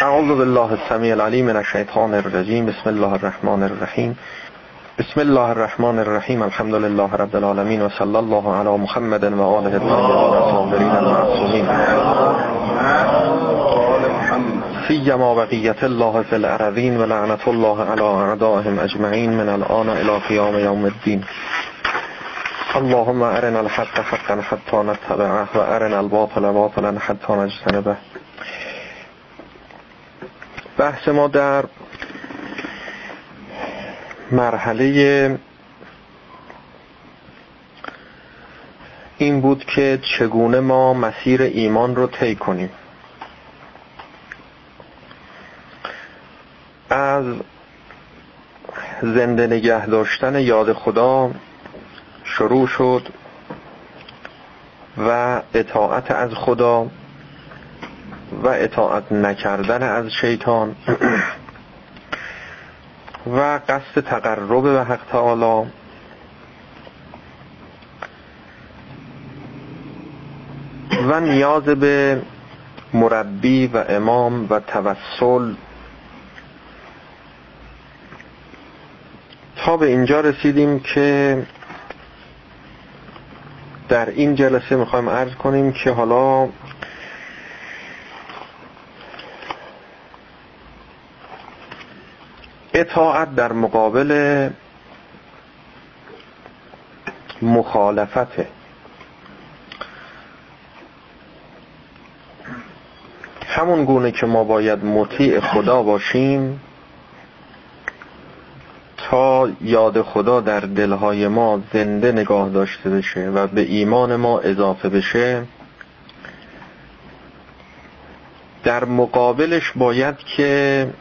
اعوذ بالله السمیع العلیم من الشیطان الرجیم. بسم الله الرحمن الرحیم. بسم الله الرحمن الرحیم. الحمد لله رب العالمین و صلی الله علی محمد و آله الطاهرین المعصومین فی ما بقیت الله فی الارضین و لعنت الله علی اعدائهم اجمعین من الان الی قیام یوم الدین. اللهم ارنا الحق حقا حتى نتبعه و ارنا الباطل باطلا حتى نجتنبه. بحث ما در مرحله این بود که چگونه ما مسیر ایمان رو طی کنیم. از زنده نگه داشتن یاد خدا شروع شد و اطاعت از خدا و اطاعت نکردن از شیطان و قصد تقرب به حق تعالی و نیاز به مربی و امام و توسل تا به اینجا رسیدیم که در این جلسه میخوایم عرض کنیم که حالا اطاعت در مقابل مخالفته. همون گونه که ما باید مطیع خدا باشیم تا یاد خدا در دلهای ما زنده نگاه داشته بشه و به ایمان ما اضافه بشه، در مقابلش باید که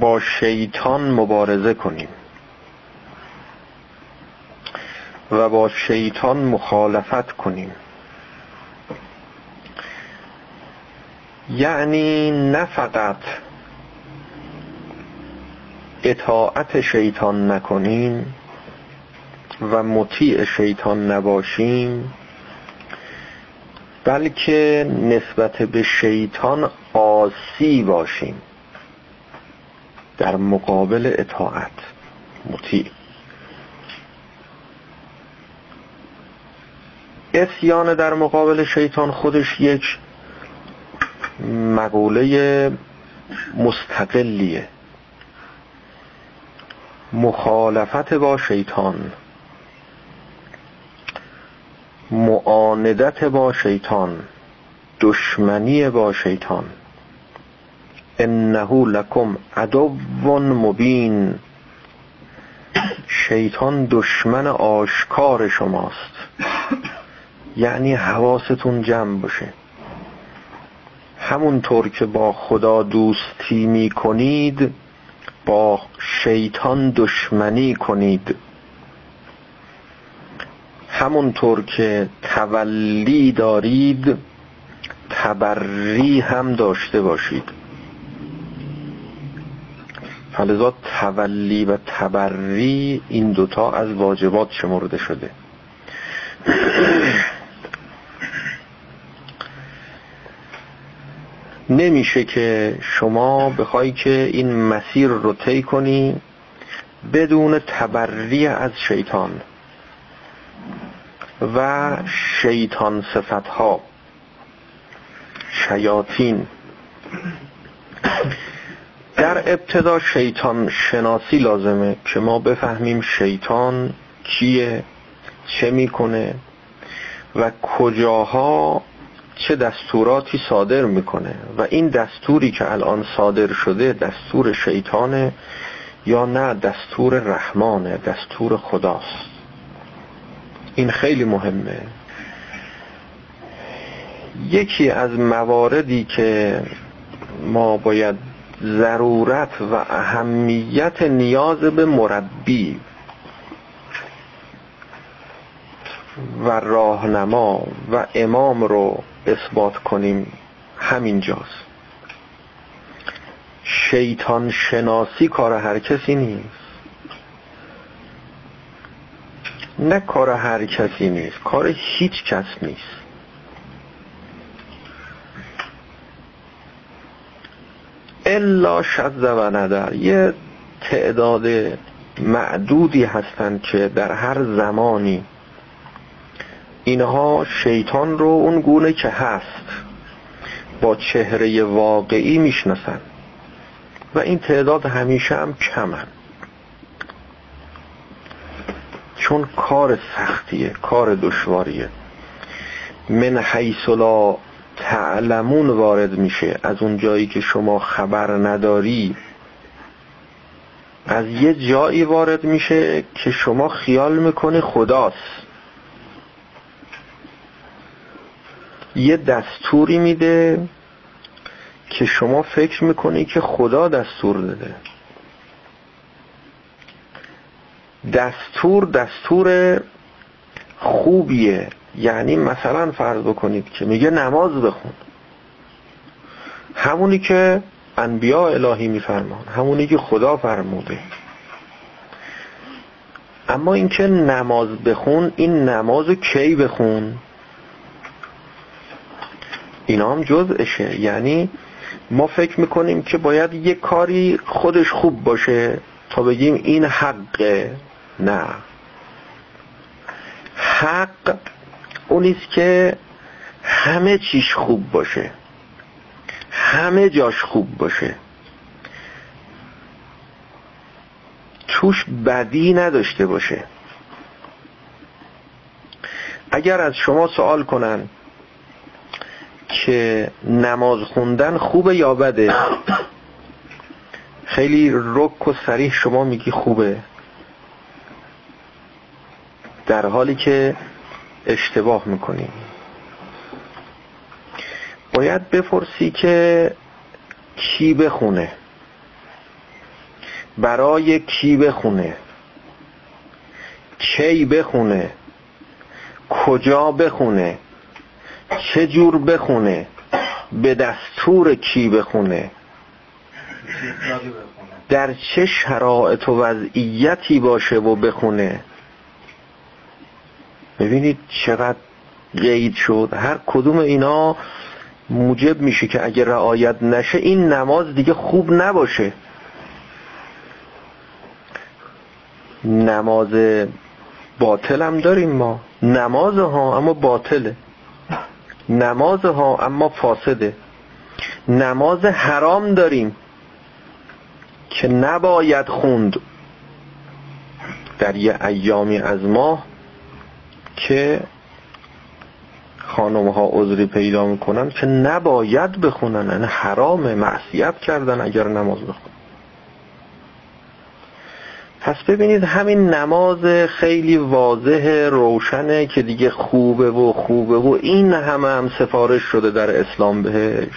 با شیطان مبارزه کنیم و با شیطان مخالفت کنیم. یعنی نه فقط اطاعت شیطان نکنیم و مطیع شیطان نباشیم، بلکه نسبت به شیطان عاصی باشیم در مقابل اطاعت مطیع. عصیان در مقابل شیطان خودش یک مقوله مستقلیه. مخالفت با شیطان، معاندت با شیطان، دشمنی با شیطان. انه لکم عدو مبین. شیطان دشمن آشکار شماست. یعنی حواستون جمع باشه. همونطور که با خدا دوستی می کنید، با شیطان دشمنی کنید. همونطور که تولی دارید، تبری هم داشته باشید. فلذا تولی و تبری این دوتا از واجبات شمرده شده. نمیشه که شما بخوای که این مسیر رو طی کنی بدون تبری از شیطان و شیطان صفتها، شیاطین. در ابتدا شیطان شناسی لازمه که ما بفهمیم شیطان کیه، چه میکنه و کجاها چه دستوراتی صادر میکنه و این دستوری که الان صادر شده دستور شیطانه یا نه دستور رحمانه، دستور خداست. این خیلی مهمه. یکی از مواردی که ما باید ضرورت و اهمیت نیاز به مربی و راهنما و امام رو اثبات کنیم همینجاست. شیطان شناسی کار هر کسی نیست. نه کار هر کسی نیست، کار هیچ کس نیست. الا شذ و ندر، یه تعداد معدودی هستند که در هر زمانی اینها شیطان رو اون گونه که هست با چهره واقعی میشناسن و این تعداد همیشه هم کمن، چون کار سختیه، کار دشواریه. من حیث لا تعلمون وارد میشه، از اون جایی که شما خبر نداری، از یه جایی وارد میشه که شما خیال میکنی خداست، یه دستوری میده که شما فکر میکنی که خدا دستور داده. دستور خوبیه، یعنی مثلا فرض بکنید که میگه نماز بخون، همونی که انبیاء الهی میفرمان، همونی که خدا فرموده. اما اینکه نماز بخون، این نماز کی بخون، اینا هم جزءشه. یعنی ما فکر میکنیم که باید یه کاری خودش خوب باشه تا بگیم این حقه. نه، حق اونیست که همه چیش خوب باشه، همه جاش خوب باشه، توش بدی نداشته باشه. اگر از شما سوال کنن که نماز خوندن خوبه یا بده، خیلی رک و صریح شما میگی خوبه، در حالی که اشتباه میکنی. باید بپرسی که کی بخونه، برای کی بخونه، کی بخونه، کجا بخونه، چه جور بخونه، به دستور کی بخونه، در چه شرایط و وضعیتی باشه و بخونه. ببینید چقدر قید شد. هر کدوم اینا موجب میشه که اگه رعایت نشه این نماز دیگه خوب نباشه. نماز باطل هم داریم ما، نمازه ها اما باطله، نمازه ها اما فاسده، نماز حرام داریم که نباید خوند در یه ایامی از ماه که خانم ها عذری پیدا میکنن که نباید بخونن، یعنی حرامه، معصیت کردن اگر نماز بخونن. پس ببینید همین نماز خیلی واضحه، روشنه که دیگه خوبه و این همه هم سفارش شده در اسلام بهش.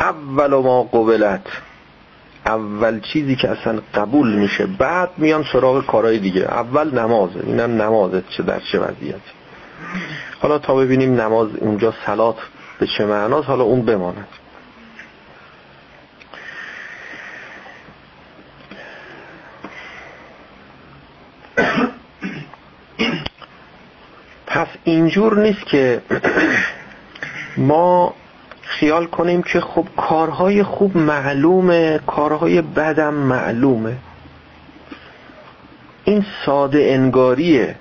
اول ما قبلت، اول چیزی که اصلا قبول میشه، بعد میان سراغ کارهای دیگه. اول نمازه، اینم نمازه چه در چه وضعیت. حالا تا ببینیم نماز اونجا صلات به چه معناست، حالا اون بماند. پس اینجور نیست که ما خیال کنیم که خب کارهای خوب معلومه، کارهای بدم معلومه. این ساده انگاریه،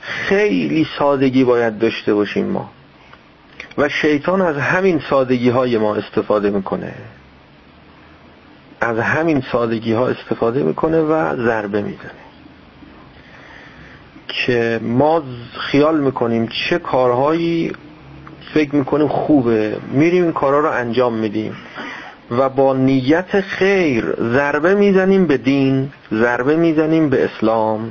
خیلی سادگی باید داشته باشیم ما، و شیطان از همین سادگی های ما استفاده میکنه، از همین سادگی ها استفاده میکنه و ضربه میزنه که ما خیال میکنیم چه کارهایی فکر میکنیم خوبه، میریم این کارها رو انجام میدیم و با نیت خیر ضربه میزنیم به دین، ضربه میزنیم به اسلام.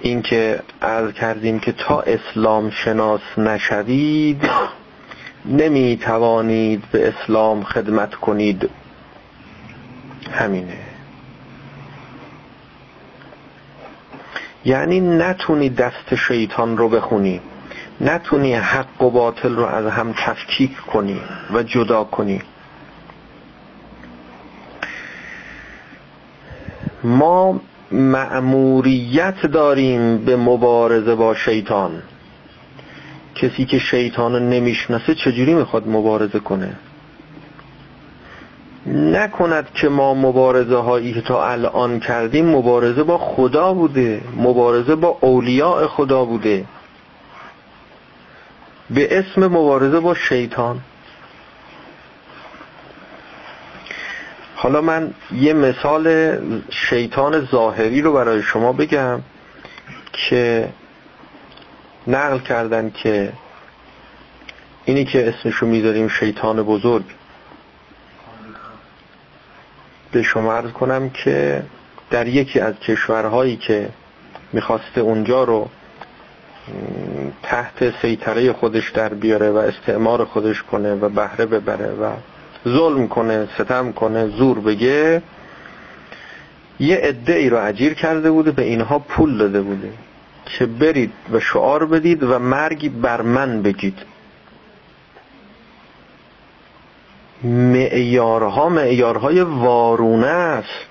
این که عرض کردیم که تا اسلام شناس نشوید نمیتوانید به اسلام خدمت کنید، همینه. یعنی نتونی دست شیطان رو بخونی، نتونی حق و باطل رو از هم تفکیک کنی و جدا کنی. ما مأموریت داریم به مبارزه با شیطان، کسی که شیطان رو نمیشناسه چجوری میخواد مبارزه کنه؟ نکند که ما مبارزه هایی که تا الان کردیم مبارزه با خدا بوده، مبارزه با اولیاء خدا بوده، به اسم مبارزه با شیطان. حالا من یه مثال شیطان ظاهری رو برای شما بگم که نقل کردن که اینی که اسمشو میذاریم شیطان بزرگ، به شما عرض کنم که در یکی از کشورهایی که میخواسته اونجا رو تحت سیطره خودش در بیاره و استعمار خودش کنه و بهره ببره و ظلم کنه، ستم کنه، زور بگه، یه عده ای رو اجیر کرده بوده، به اینها پول داده بوده که برید و شعار بدید و مرگی بر من بگید. معیارهای وارونه است.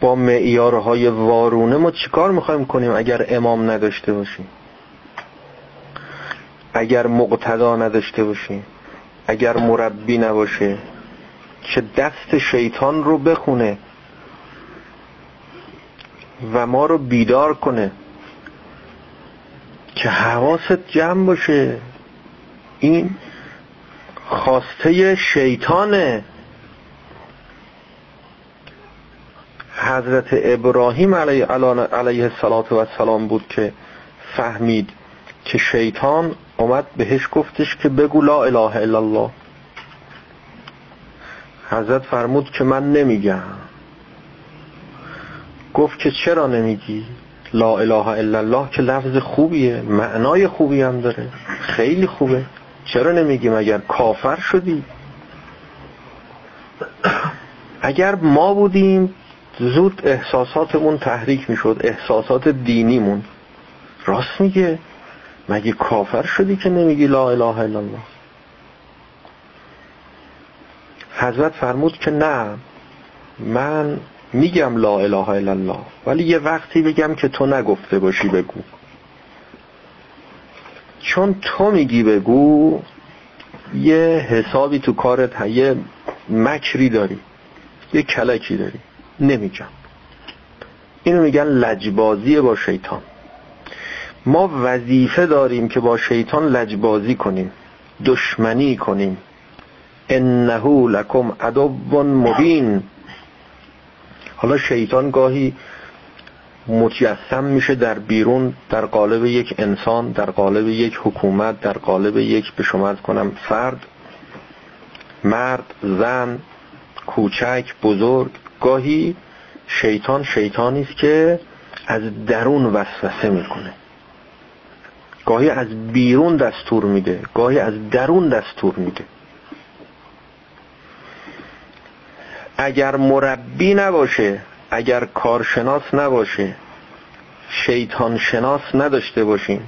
با معیارهای وارونه ما چیکار میخوایم کنیم اگر امام نداشته باشیم، اگر مقتدا نداشته باشیم، اگر مربی نباشه که دست شیطان رو بخونه و ما رو بیدار کنه که حواست جمع باشه. این خواسته شیطانه. حضرت ابراهیم علیه السلام بود که فهمید که شیطان اومد بهش گفتش که بگو لا اله الا الله. حضرت فرمود که من نمیگم. گفت که چرا نمیگی؟ لا اله الا الله که لفظ خوبیه، معنای خوبی هم داره، خیلی خوبه، چرا نمیگیم؟ اگر کافر شدی. اگر ما بودیم زود احساساتمون تحریک میشد، احساسات دینیمون. راست میگه، مگه کافر شدی که نمیگی لا اله الا الله؟ حضرت فرمود که نه، من میگم لا اله الا الله، ولی یه وقتی بگم که تو نگفته باشی بگو، چون تو میگی بگو یه حسابی تو کارت، یه مکری داری، یه کلکی داری. نمیگم. اینو میگن لجبازی با شیطان. ما وظیفه داریم که با شیطان لجبازی کنیم، دشمنی کنیم. انه لکم عدو مبین. حالا شیطان گاهی متجسم میشه در بیرون، در قالب یک انسان، در قالب یک حکومت، در قالب یک به شما کنم فرد، مرد، زن، کوچک، بزرگ. گاهی شیطان شیطانیست که از درون وسوسه میکنه، گاهی از بیرون دستور میده، گاهی از درون دستور میده. اگر مربی نباشه، اگر کارشناس نباشه، شیطان شناس نداشته باشیم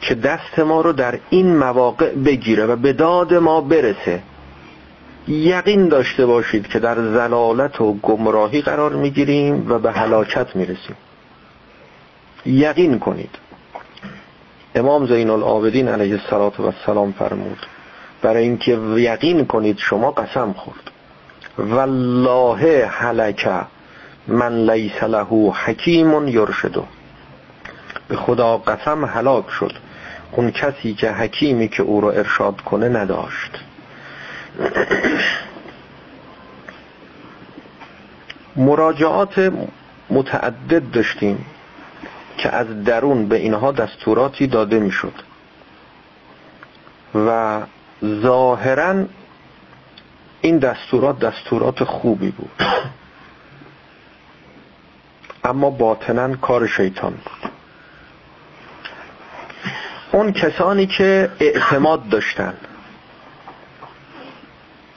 که دست ما رو در این مواقع بگیره و به داد ما برسه، یقین داشته باشید که در ضلالت و گمراهی قرار میگیریم و به هلاکت میرسیم. یقین کنید. امام زین العابدین علیه السلام فرمود برای اینکه یقین کنید شما قسم خورد والله هلک من لیس له حکیم یرشد. به خدا قسم هلاک شد اون کسی که حکیمی که او را ارشاد کنه نداشت. مراجعات متعدد داشتیم که از درون به اینها دستوراتی داده میشد و ظاهرا این دستورات دستورات خوبی بود، اما باطناً کار شیطان بود. اون کسانی که اعتماد داشتن،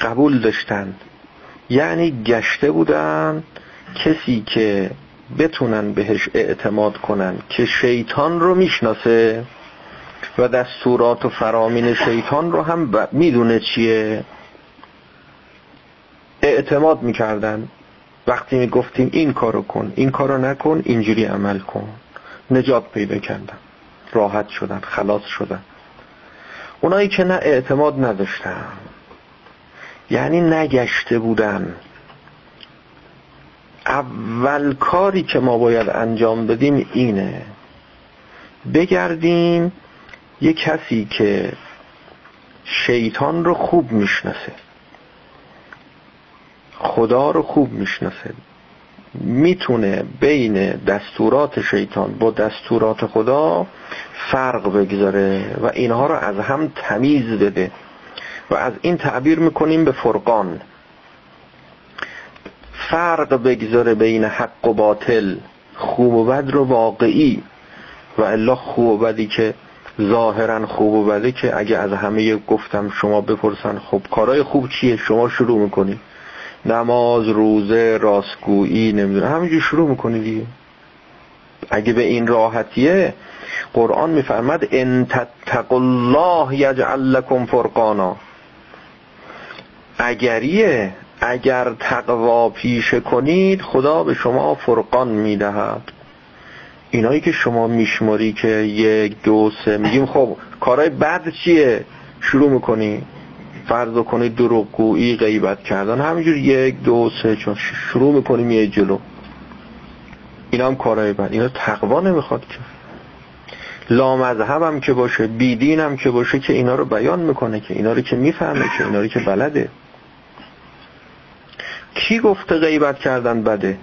قبول داشتن، یعنی گشته بودن کسی که بتونن بهش اعتماد کنن که شیطان رو میشناسه و دستورات و فرامین شیطان رو هم میدونه چیه، اعتماد میکردن. وقتی میگفتیم این کارو کن، این کارو نکن، اینجوری عمل کن، نجات پیدا کردن. راحت شدن، خلاص شدن. اونایی که نه اعتماد نداشتن، یعنی نگشته بودن، اول کاری که ما باید انجام بدیم اینه بگردیم یه کسی که شیطان رو خوب میشناسه، خدا رو خوب میشناسه، میتونه بین دستورات شیطان با دستورات خدا فرق بگذاره و اینها رو از هم تمیز بده و از این تعبیر میکنیم به فرقان، فرق بگذاره بین حق و باطل، خوب و بد رو واقعی و الا خوب و بدی که ظاهرا خوب و بدی که اگه از همه گفتم شما بپرسن خب کارهای خوب چیه، شما شروع میکنی نماز، روزه، راستگویی، نمیدونم همینجوری شروع میکنی دیگه. اگه به این راحتیه قرآن میفرماد ان تتقوا الله یجعل لكم فرقانا، اگر تقوا پیشه کنید خدا به شما فرقان میدهد. اینایی که شما میشماری که 1، 2، 3 میگیم خب کارهای بد چیه شروع میکنی، فرض کنید دروغگویی، غیبت کردن، همینجور 1، 2، 3 شروع میکنی میای جلو. اینا هم کارهای بد، اینا تقوا نمیخواد که، لامذهب هم که باشه، بیدین هم که باشه، که اینا رو بیان میکنه، که اینا رو که میفهمه، که اینا رو که بلده. کی گفته غیبت کردن بده؟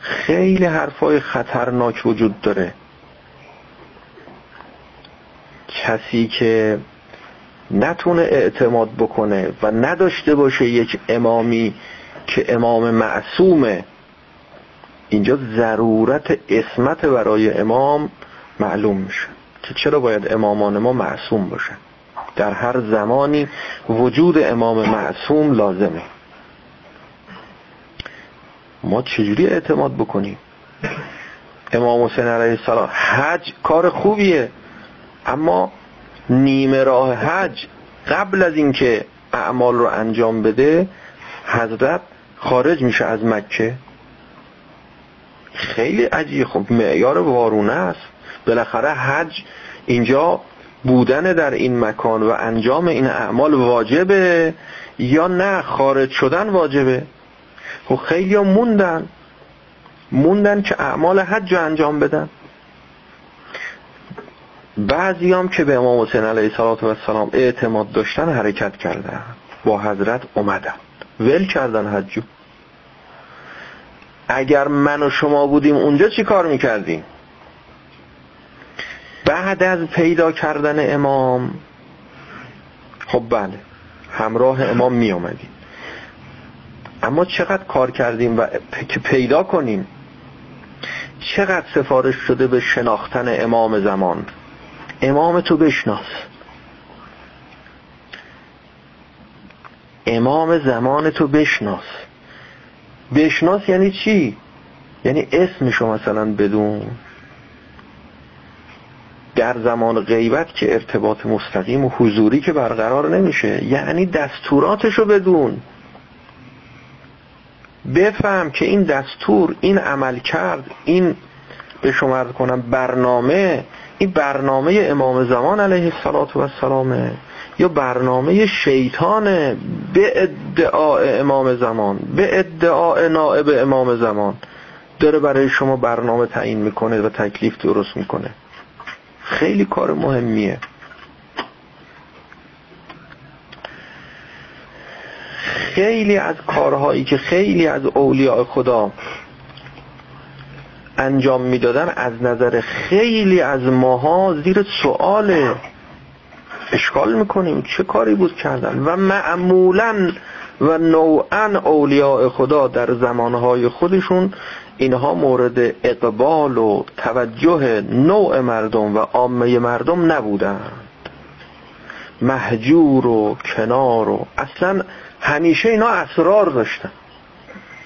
خیلی حرفای خطرناک وجود داره. کسی که نتونه اعتماد بکنه و نداشته باشه یک امامی که امام معصومه، اینجا ضرورت عصمت برای امام معلوم میشه که چرا باید امامان ما معصوم باشن. در هر زمانی وجود امام معصوم لازمه. ما چجوری اعتماد بکنیم؟ امام حسین علیه السلام حج کار خوبیه، اما نیمه راه حج قبل از اینکه اعمال رو انجام بده حضرت خارج میشه از مکه. خیلی عجیب. خب معیار وارونه است، بالاخره حج اینجا بودن در این مکان و انجام این اعمال واجبه یا نه خارج شدن واجبه؟ خب خیلی ها موندن که اعمال حج رو انجام بدن. بعضی هم که به امام حسین علیه السلام اعتماد داشتن حرکت کردن، با حضرت اومدن، ول کردن حجو. اگر من و شما بودیم اونجا چی کار میکردیم؟ بعد از پیدا کردن امام خب بله همراه امام می آمدیم، اما چقدر کار کردیم و پیدا کنیم؟ چقدر سفارش شده به شناختن امام زمان؟ امام تو بشناس، امام زمان تو بشناس یعنی چی؟ یعنی اسمشو مثلا بدون. در زمان غیبت که ارتباط مستقیم و حضوری که برقرار نمیشه، یعنی دستوراتشو بدون، بفهم که این دستور، این عمل کرد، این به شمار کنم برنامه، این برنامه امام زمان علیه السلام یا برنامه شیطانه به ادعای امام زمان، به ادعای نائب امام زمان داره برای شما برنامه تعیین میکنه و تکلیف درست میکنه. خیلی کار مهمیه، خیلی از کارهایی که خیلی از اولیاء خدا انجام میدادن از نظر خیلی از ماها زیر سوال، اشکال میکنیم چه کاری بود کردن. و معمولا و نوعا اولیاء خدا در زمانهای خودشون اینها مورد اقبال و توجه نوع مردم و عامه مردم نبودند، مهجور و کنار و اصلا همیشه اینا اسرار داشتن.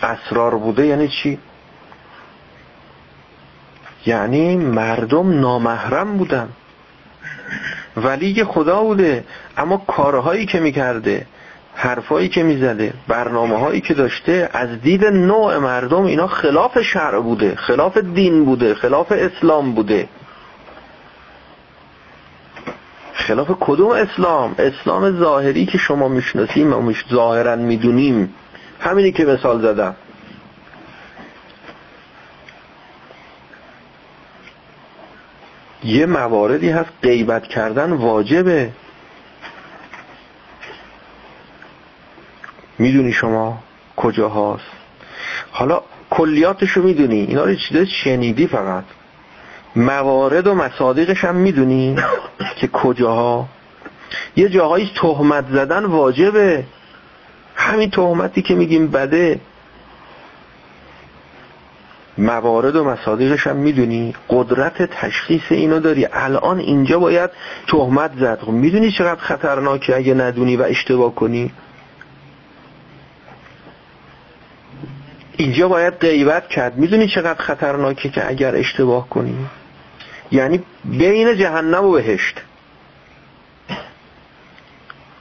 اسرار بوده یعنی چی؟ یعنی مردم نامحرم بودن، ولی خدا بوده اما کارهایی که میکرده حرفایی که میزده، برنامه‌هایی که داشته، از دید نوع مردم اینا خلاف شرع بوده، خلاف دین بوده، خلاف اسلام بوده. خلاف کدوم اسلام؟ اسلام ظاهری که شما میشناسیم و ظاهرا میدونیم، همینی که مثال زدم. یه مواردی هست غیبت کردن واجبه، میدونی شما کجا هست، حالا کلیاتشو میدونی، اینا رو چیزای شنیدی، فقط موارد و مصادیقش هم میدونی که کجاها. یه جاهایی تهمت زدن واجبه، همین تهمتی که میگیم بده، موارد و مصادیقش هم میدونی، قدرت تشخیص اینو داری، الان اینجا باید تهمت زد، میدونی چقدر خطرناکه اگه ندونی و اشتباه کنی. اینجا باید غیبت کرد، میدونی چقدر خطرناکه که اگر اشتباه کنی، یعنی بین جهنم و بهشت،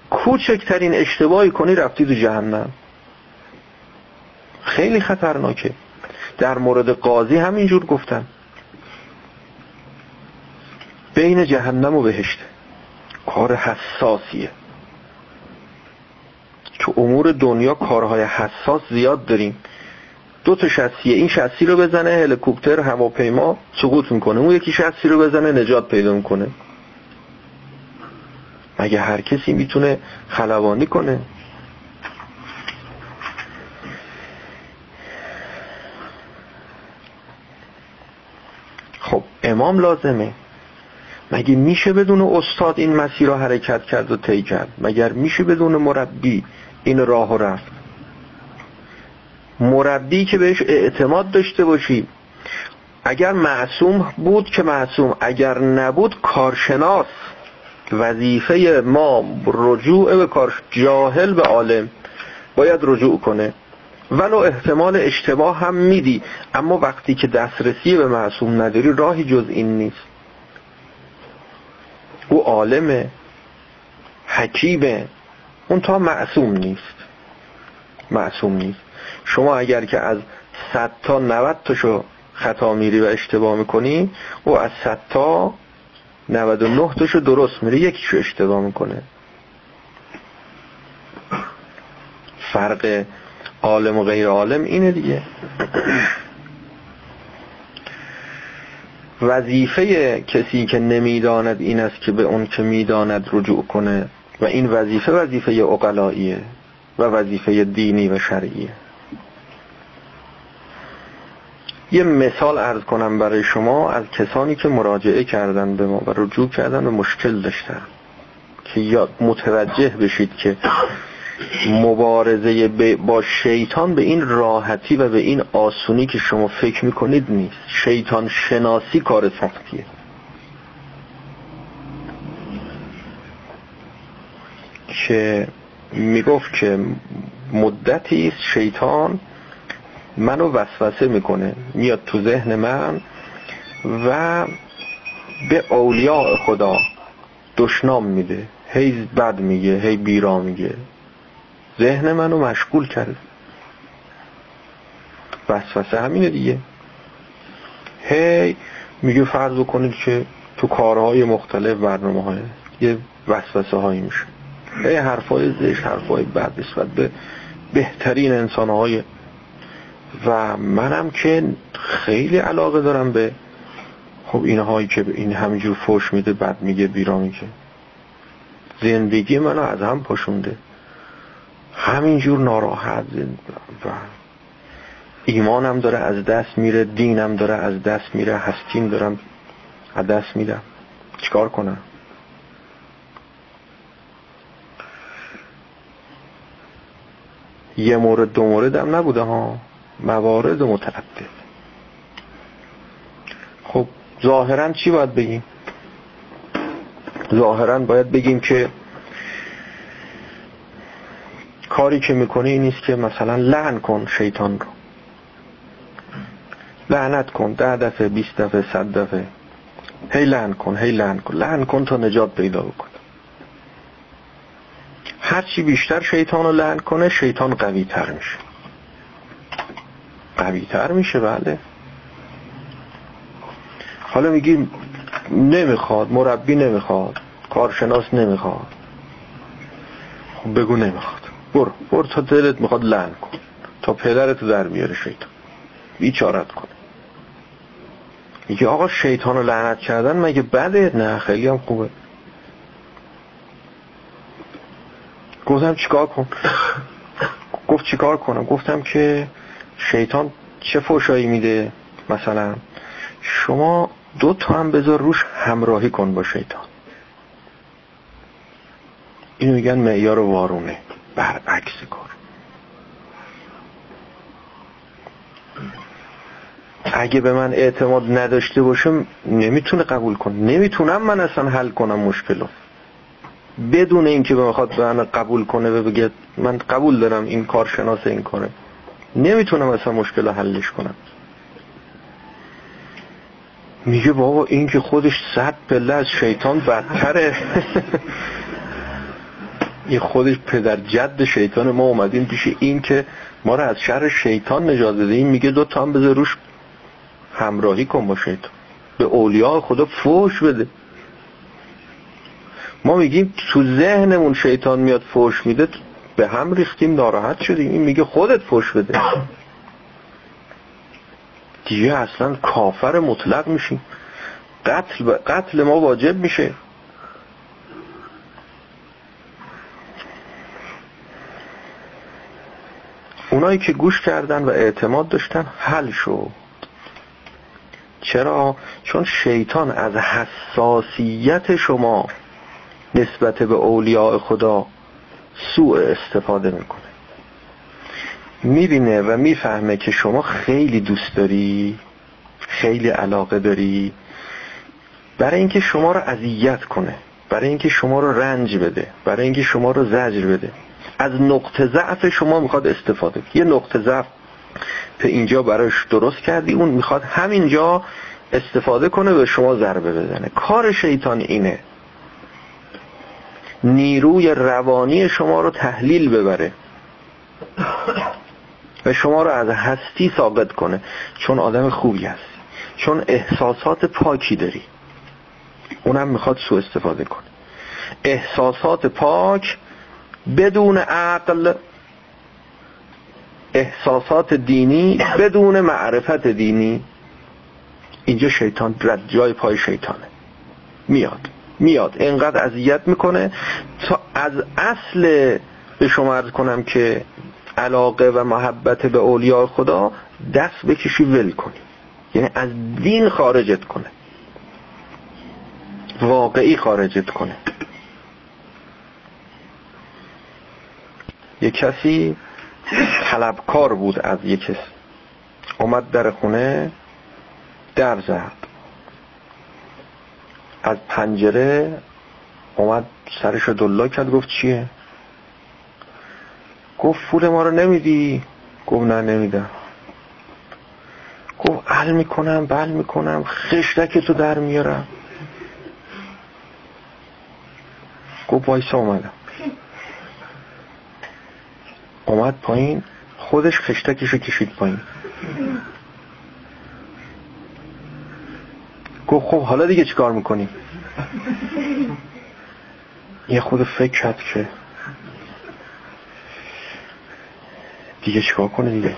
کوچکترین اشتباهی کنی رفتی تو جهنم، خیلی خطرناکه. در مورد قاضی همینجور گفتن، بین جهنم و بهشت، کار حساسیه. تو امور دنیا کارهای حساس زیاد داریم، دو تا شسیه، این شسی رو بزنه هلیکوپتر هواپیما سقوط میکنه، اون یکی شسی رو بزنه نجات پیدا میکنه. مگه هر کسی میتونه خلبانی کنه؟ خب امام لازمه، مگه میشه بدون استاد این مسیر رو حرکت کرد و طی کرد؟ مگر میشه بدون مربی این راه رو رفت؟ مربی که بهش اعتماد داشته باشی، اگر معصوم بود که معصوم، اگر نبود کارشناس. وظیفه ما رجوع به کار، جاهل به عالم باید رجوع کنه، ولو احتمال اشتباه هم میدی، اما وقتی که دسترسی به معصوم نداری راهی جز این نیست. او عالمه، حکیمه، اون تا معصوم نیست، معصوم نیست. شما اگر که از 100 تا 90 تاشو خطا میری و اشتباه میکنی، او از 100 تا 99 تاشو درست میری، یکیشو اشتباه میکنه. فرق عالم و غیر عالم اینه دیگه. وظیفه کسی که نمیداند این است که به اون که میداند رجوع کنه، و این وظیفه وظیفه عقلاییه و وظیفه دینی و شرعیه. یه مثال عرض کنم برای شما از کسانی که مراجعه کردن به ما و رجوع کردن به مشکل داشتن، که یاد متوجه بشید که مبارزه با شیطان به این راحتی و به این آسونی که شما فکر میکنید نیست. شیطان شناسی کار سختیه، که میگفت که مدتی است شیطان منو وسوسه میکنه، میاد تو ذهن من و به اولیاء خدا دشنام میده، هی بد میگه، هی بیرا میگه، ذهن منو مشغول کرده. وسوسه همینه دیگه، هی میگه فرض کنید که تو کارهای مختلف، برنامه‌های یه وسوسه هایی میشه، هی حرفای زشت، حرفای بد نسبت به بهترین انسان‌های، و منم که خیلی علاقه دارم به خب اینهایی که این همینجور فوش میده، بد میگه، بیرا میگه، زندگی منو از هم پاشونده، همینجور ناراحت، و ایمانم داره از دست میره، دینم داره از دست میره، هستیم دارم از دست میدم، چیکار کنم؟ یه مورد دو مورد هم نبوده ها، موارد متعدد. خب ظاهرا چی باید بگیم؟ ظاهرا باید بگیم که کاری که میکنه این نیست که مثلا لعن کن شیطان رو، لعنت کن 10 دفعه 20 دفعه 100 دفعه، هی لعن کن، هی لعن کن، لعن کن تا نجات پیدا بکن. هرچی بیشتر شیطان رو لعن کنه شیطان قوی تر میشه. بله حالا میگیم نمیخواد، مربی نمیخواد، کارشناس نمیخواد، خب بگو نمیخواد، برو تا دلت میخواد لعن کن، تا پدرتو در میاره شیطان، بیچارت کن. میگه آقا شیطان رو لعنت کردن مگه بده؟ نه، خیلی هم خوبه. گفتم چیکار کن؟ گفت چیکار کنم؟ گفتم که شیطان چه فحشایی میده، مثلا شما 2 تا هم بذار روش همراهی کن با شیطان. اینو میگن معیار وارونه، برعکس کار. اگه به من اعتماد نداشته باشم نمیتونه قبول کنه، نمیتونم من اصلا حل کنم مشکلو، بدون اینکه بخواد من قبول کنه و بگه من قبول دارم این کارشناس این کاره، نمیتونم اصلا مشکل رو حلش کنم. میگه بابا این که خودش 100 پله از شیطان بدتره. این خودش پدر جد شیطان، ما اومدیم پیش این که ما رو از شر شیطان نجات بده. این میگه 2 تا هم بذار روش همراهی کن با شیطان، به اولیاء خدا فحش بده. ما میگیم تو ذهنمون شیطان میاد فحش میده، به هم ریختیم، ناراحت شدیم. این میگه خودت فحش بده دیگه، اصلا کافر مطلق میشیم، قتل ما واجب میشه. اونایی که گوش کردن و اعتماد داشتن حل شد. چرا؟ چون شیطان از حساسیت شما نسبت به اولیاء خدا سوء استفاده میکنه، میبینه و میفهمه که شما خیلی دوست داری، خیلی علاقه داری، برای اینکه شما رو اذیت کنه، برای اینکه شما رو رنج بده، برای اینکه شما رو زجر بده، از نقطه ضعف شما میخواد استفاده کنه. یه نقطه ضعف که اینجا براش درست کردی، اون میخواد همینجا استفاده کنه و شما ضربه بزنه. کار شیطان اینه، نیروی روانی شما رو تحلیل ببره و شما رو از هستی ثابت کنه، چون آدم خوبی هستی، چون احساسات پاکی داری. اونم میخواد سوء استفاده کنه. احساسات پاک بدون عقل، احساسات دینی بدون معرفت دینی. اینجا شیطان جای پای شیطانه، میاد اینقدر اذیت میکنه تا از اصل، به شما عرض کنم که علاقه و محبت به اولیاء خدا، دست بکشی ول کنی، یعنی از دین خارجت کنه، واقعی خارجت کنه. یک کسی طلبکار بود از یک کسی، اومد در خونه در زد، از پنجره اومد سرش دلا کرد، گفت چیه؟ گفت پول ما رو نمیدی؟ گفت نه نمیدم. گفت عل میکنم بل میکنم، خشتکتو در میارم. گفت وایسا، اومد پایین، خودش خشتکشو کشید پایین. گفت خب حالا دیگه چیکار میکنی؟ یه خود فکر کرد که دیگه چیکار کنه دیگه.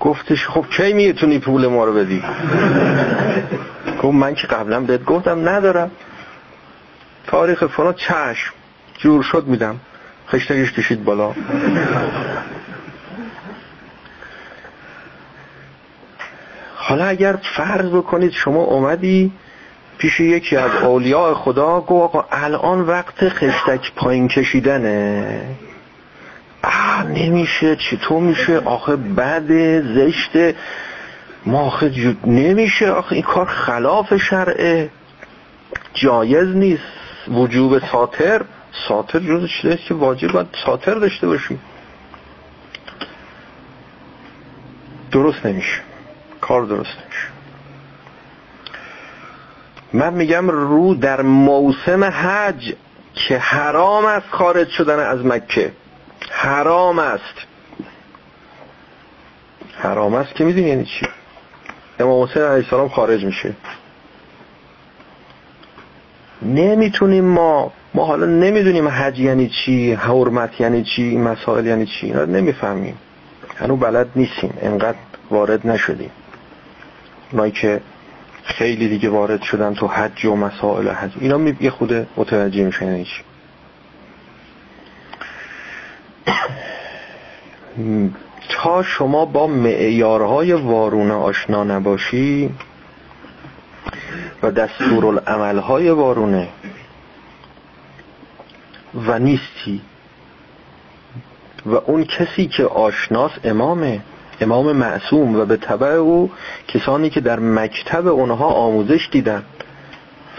گفتش خب کی میتونی پول ما رو بدی؟ گفت من که قبلا بهت گفتم ندارم، تاریخ فلان، چشم، جور شد میدم. خشتگیش کشید بالا. حالا اگر فرض بکنید شما اومدی پیش یکی از اولیاء خدا، گو آقا الان وقت خشتک پایین کشیدنه، نمیشه، چطور میشه، آخه بده، زشته، ما آخه جود نمیشه، آخه این کار خلاف شرعه، جایز نیست، وجوب ساتر جز چیزی است که واجب باید ساتر داشته باشیم. درست نمیشه، کار درست نمیشه. من میگم رو در موسم حج که حرام است خارج شدن از مکه، حرام است. حرام است که میدونی یعنی چی؟ امام حسین علیه السلام خارج میشه. نمیتونیم ما حالا نمیدونیم حج یعنی چی، حرمت یعنی چی، این مسائل یعنی چی، اینا نمیفهمیم، هنوز بلد نیستیم، انقدر وارد نشدیم. اونایی که خیلی دیگه وارد شدن تو حج و مسائل حج اینا یه خود متوجه میشن یعنی چی. تا شما با معیارهای وارونه آشنا نباشی و دستورالعملهای وارونه و نیستی و اون کسی که آشناس امامه، امام معصوم، و به تبع او کسانی که در مکتب اونها آموزش دیدن،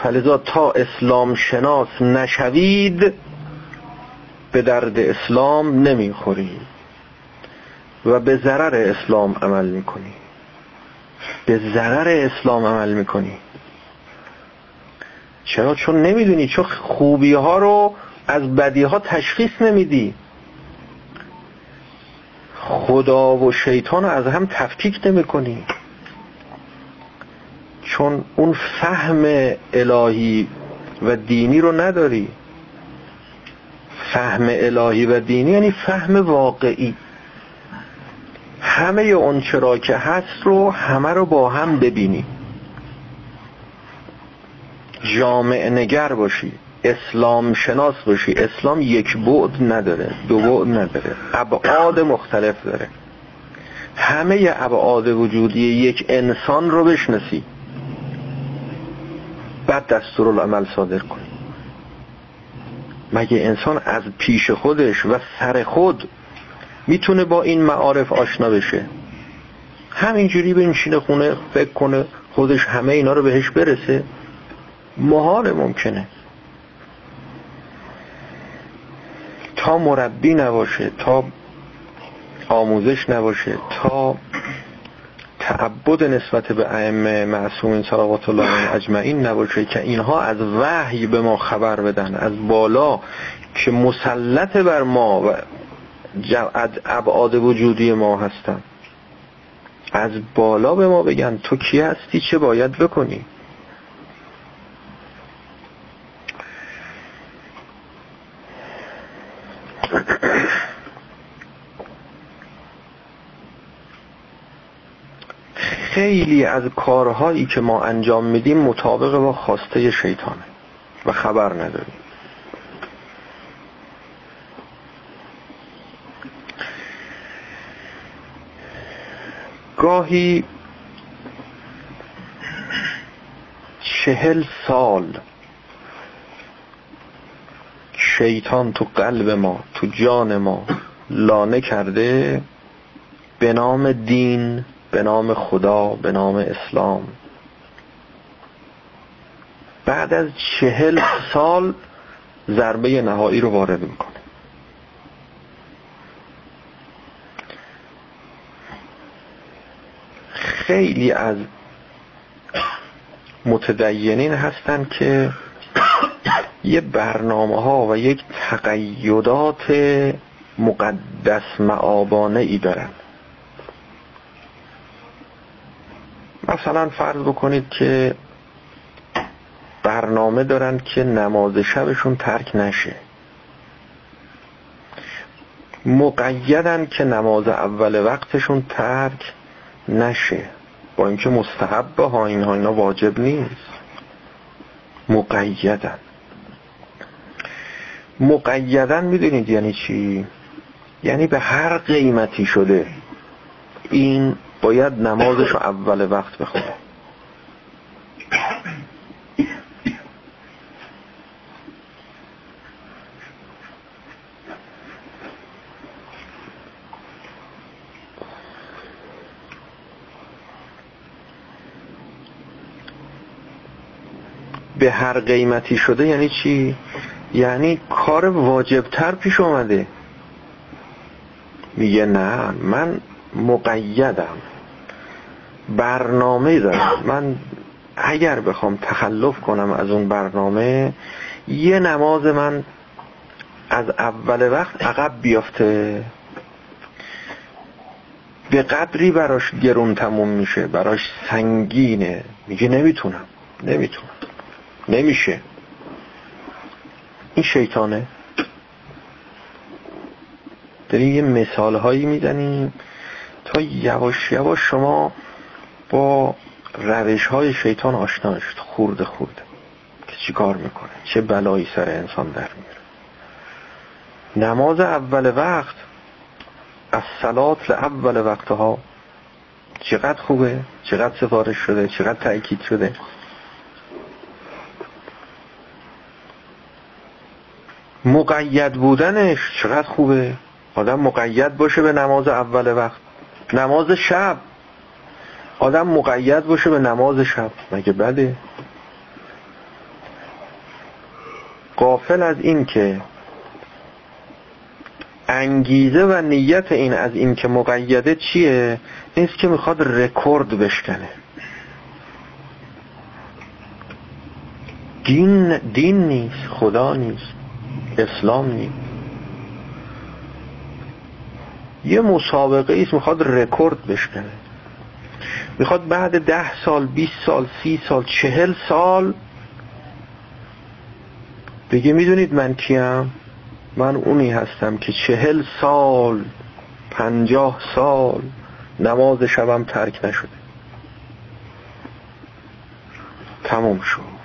فلذا تا اسلام شناس نشوید به درد اسلام نمیخورید و به ضرر اسلام عمل میکنی، به ضرر اسلام عمل میکنی. چرا؟ چون نمیدونی، چون خوبی ها رو از بدی ها تشخیص نمیدی، خدا و شیطان رو از هم تفکیک نمیکنی، چون اون فهم الهی و دینی رو نداری. فهم الهی و دینی یعنی فهم واقعی، همه اون چرا که هست رو همه رو با هم ببینی، جامع نگر باشی، اسلام شناس باشی. اسلام یک بعد نداره، دو بعد نداره، ابعاد مختلف داره. همه ابعاد وجودی یک انسان رو بشناسی، بعد دستورالعمل صادر کنی. مگه انسان از پیش خودش و سر خود میتونه با این معارف آشنا بشه؟ همینجوری بنشینه خونه فکر کنه خودش همه اینا رو بهش برسه؟ محال، ممکنه. تا مربی نباشه، تا آموزش نباشه، تا تعبد نسبت به ائمه معصومین صلوات الله اجمعین نباشه که اینها از وحی به ما خبر بدن، از بالا که مسلط بر ما و ابعاد وجودی ما هستن، از بالا به ما بگن تو کی هستی، چه باید بکنی. خیلی از کارهایی که ما انجام میدیم مطابق با خواسته شیطانه و خبر نداریم. گاهی 40 سال شیطان تو قلب ما، تو جان ما لانه کرده، به نام دین، به نام خدا، به نام اسلام. بعد از 40 سال ضربه نهایی رو وارد میکنه. خیلی از متدینین هستن که یه برنامه ها و یک تقییدات مقدس معابانه ای دارن. مثلا فرض بکنید که برنامه دارن که نماز شبشون ترک نشه، مقیدن که نماز اول وقتشون ترک نشه، با اینکه مستحبه ها، اینها اینا واجب نیست، مقیدن. میدونید یعنی چی؟ یعنی به هر قیمتی شده این باید نمازشو اول وقت بخونه. به هر قیمتی شده یعنی چی؟ یعنی کار واجبتر پیش اومده، میگه نه من مقیدم، برنامه دارم، من اگر بخوام تخلف کنم از اون برنامه، یه نماز من از اول وقت عقب بیافته، به قدری براش گرون تموم میشه، براش سنگینه، میگه نمیتونم، نمیشه. این شیطانه. داریم یه مثال هایی میزنیم تا یواش یواش شما با روش های شیطان آشنا شد، خورده که چی کار میکنه، چه بلایی سر انسان در میاره. نماز اول وقت، از صلات اول وقتها چقدر خوبه، چقدر سفارش شده، چقدر تأکید شده. مقید بودنش چقدر خوبه، آدم مقید باشه به نماز اول وقت. نماز شب آدم مقید باشه به نماز شب، مگه بده؟ غافل از این که انگیزه و نیت این از این که مقیده چیه؟ نیست که میخواد رکورد بشکنه. دین نیست، خدا نیست، اسلام نیست، یه مسابقه ایست، میخواد رکورد بشکنه، میخواد بعد 10 سال، 20 سال، 30 سال، 40 سال بگه میدونید من کیم؟ من اونی هستم که 40 سال، 50 سال نماز شبم ترک نشده، تموم شد.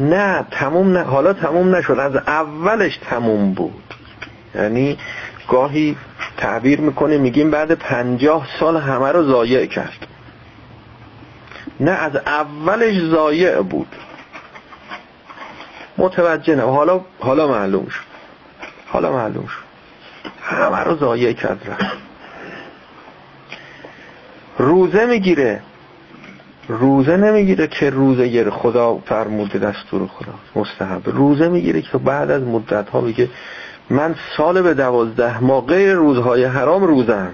نه تموم نه، حالا تموم نشد، از اولش تموم بود. یعنی گاهی تعبیر میکنه، میگیم بعد 50 سال همه رو ضایع کرد. نه، از اولش ضایع بود. متوجه نه، حالا معلوم شد، همه رو ضایع کرد. روزه میگیره، روزه نمیگیره که روزه گیره، خدا فرموده، دستور خدا، مستحب. روزه میگیره که بعد از مدت ها میگه من سال به 12 ما غیر روزهای حرام روزم.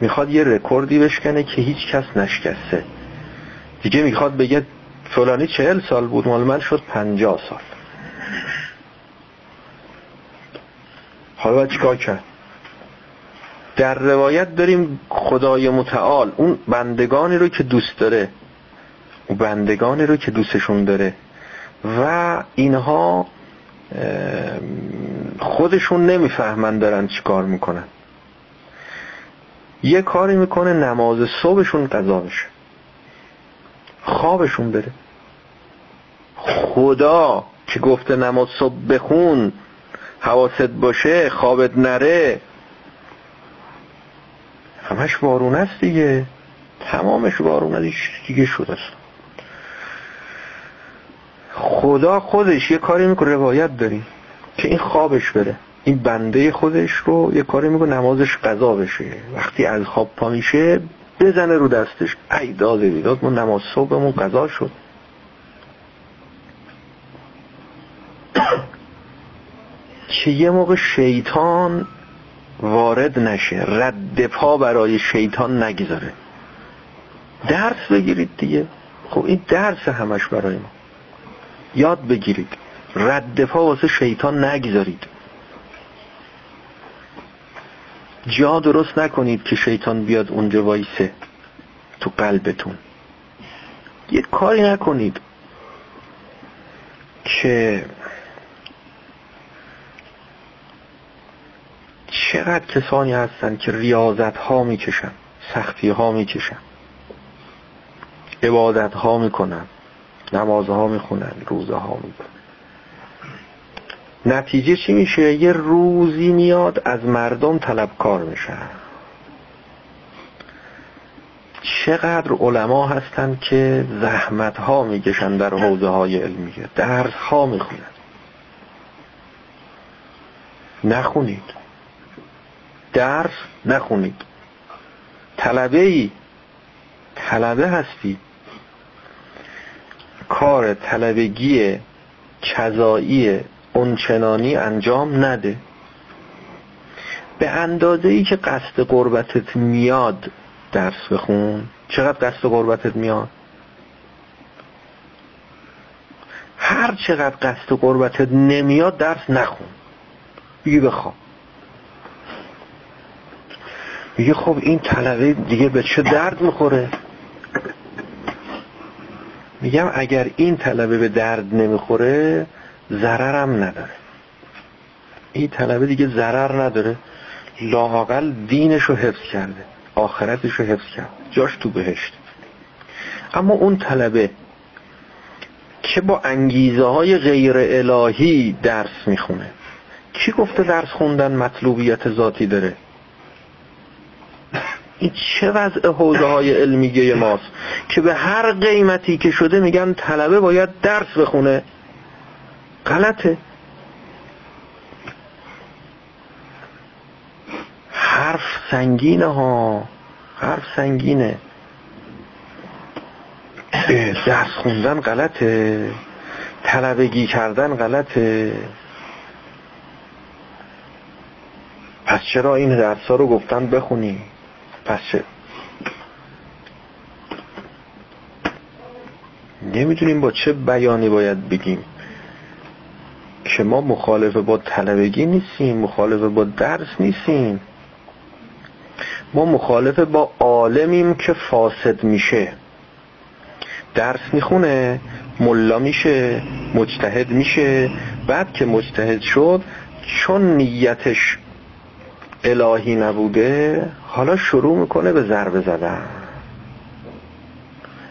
میخواد یه رکوردی بشکنه که هیچ کس نشکسته. دیگه میخواد بگه فلانی 40 سال بود، مال من شد 50 سال. حالا باید چیکار کرد؟ در روایت داریم خدای متعال اون بندگانی رو که دوست داره، اون بندگانی رو که دوستشون داره، و اینها خودشون نمیفهمن دارن چی کار میکنن. یه کاری میکنه نماز صبحشون قضا بشه، خوابشون بره. خدا که گفته نماز صبح بخون، حواست باشه، خوابت نره، همش وارونه است دیگه، تمامش وارونه دیگه شده است. خدا خودش یه کاری میکنه، روایت داریم که این خوابش بره، این بنده خودش رو یه کاری میکنه نمازش قضا بشه، وقتی از خواب پا میشه بزنه رو دستش، ای داده بیداد، من نماز صبحمون قضا شد. که یه موقع شیطان وارد نشه، رد پا برای شیطان نگذاره، درس بگیرید دیگه. خب این درس همش برای ما، یاد بگیرید رد پا واسه شیطان نگذارید، جا درست نکنید که شیطان بیاد اونجا وایسه تو قلبتون. یه کاری نکنید که چقدر کسانی هستن که ریاضت ها میکشن، سختی ها میکشن، عبادت ها میکنن، نماز ها میخونن، روزه ها میکنن. نتیجه چی میشه؟ یه روزی میاد از مردم طلبکار میشن. چقدر علما هستن که زحمت ها میکشن در حوزه های علمی، درس ها میخونن. نخونید، درس نخونید. طلبه هستی، کار طلبگی جزایی اونچنانی انجام نده. به اندازه‌ای که قصد قربتت میاد درس بخون. چقدر قصد قربتت میاد؟ هر چقدر قصد قربتت نمیاد درس نخون، بگی بخواب. میگه خب این طلبه دیگه به چه درد میخوره؟ میگم اگر این طلبه به درد نمیخوره ضررم نداره، این طلبه دیگه ضرر نداره، لااقل دینشو حفظ کرده، آخرتشو حفظ کرده، جاش تو بهشت. اما اون طلبه که با انگیزه های غیر الهی درس میخونه، کی گفته درس خوندن مطلوبیت ذاتی داره؟ این چه وضع حوزه های علمیه ماست که به هر قیمتی که شده میگن طلبه باید درس بخونه؟ غلطه. حرف سنگینه ها، حرف سنگینه. درس خوندن غلطه، طلبگی کردن غلطه. پس چرا این درس ها رو گفتن بخونی؟ پس چه؟ نمیدونیم با چه بیانی باید بگیم که ما مخالف با طلبگی نیستیم، مخالف با درس نیستیم، ما مخالف با عالمیم که فاسد میشه، درس میخونه، ملا میشه، مجتهد میشه، بعد که مجتهد شد چون نیتش الهی نبوده حالا شروع میکنه به ضربه زدن.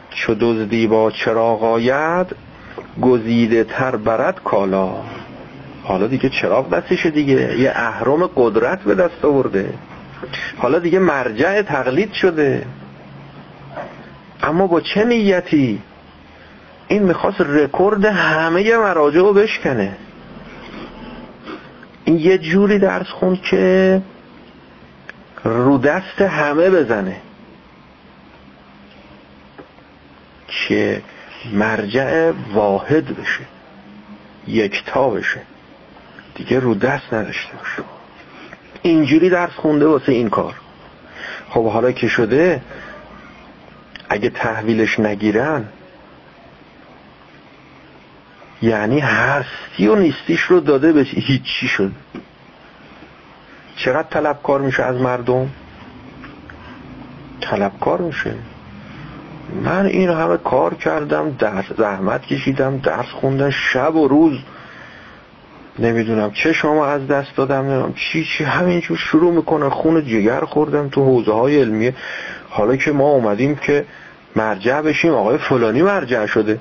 چو دزدی با چراغ آید گزیده تر برد کالا. حالا دیگه چراغ دستشه دیگه، یه اهرم قدرت به دست آورده، حالا دیگه مرجع تقلید شده. اما با چه نیتی؟ این میخواست رکورد همه مراجع رو بشکنه. این یه جوری درس خوند که رو دست همه بزنه، که مرجع واحد بشه، یکتا بشه، دیگه رو دست نداشته باشه. اینجوری درس خونده واسه این کار. خب حالا که شده اگه تحویلش نگیرن یعنی هستی و نیستیش رو داده بشه، هیچی شد. چقدر طلبکار میشه از مردم؟ طلبکار میشه. من این همه کار کردم، زحمت کشیدم، درس خوندم، شب و روز، نمیدونم چشمم از دست دادم، نمیدونم چی همینجور شروع میکنه. خون جگر خوردم تو حوزه های علمیه. حالا که ما اومدیم که مرجع بشیم، آقای فلانی مرجع شده،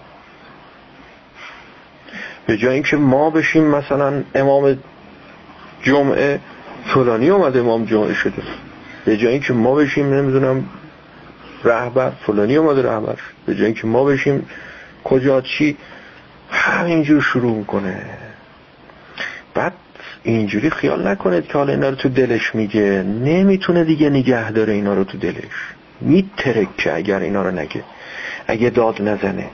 به جای اینکه ما بشیم مثلا امام جمعه، فلانی اومده امام جمعه شده. به جای اینکه ما بشیم نمیدونم رهبر، فلانی اومده رهبر. به جای اینکه ما بشیم کجا چی، همینجور شروع میکنه. بعد اینجوری خیال نکنید که حالا اینا رو تو دلش میگه، نمیتونه دیگه نگه داره اینا رو تو دلش، میترکه اگر اینا رو نگه، اگه داد نزنه.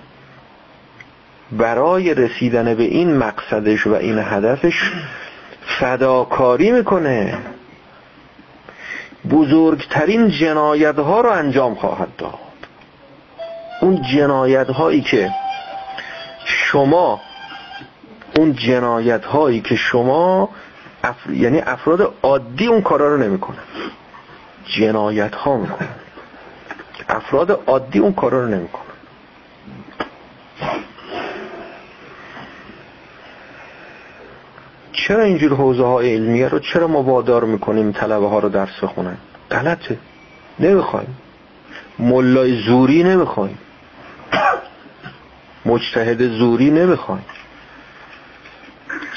برای رسیدن به این مقصدش و این هدفش فداکاری میکنه، بزرگترین جنایت ها رو انجام خواهد داد. اون جنایت هایی که شما یعنی افراد عادی اون کارا رو نمیکنن، جنایت ها میکنن، افراد عادی اون کارا رو نمیکنن. چرا اینجور حوزه های علمیه رو چرا ما وادار میکنیم طلبه ها رو درس بخونن؟ غلطه. نمیخوایم ملای زوری، نمیخوایم مجتهد زوری، نمیخوایم.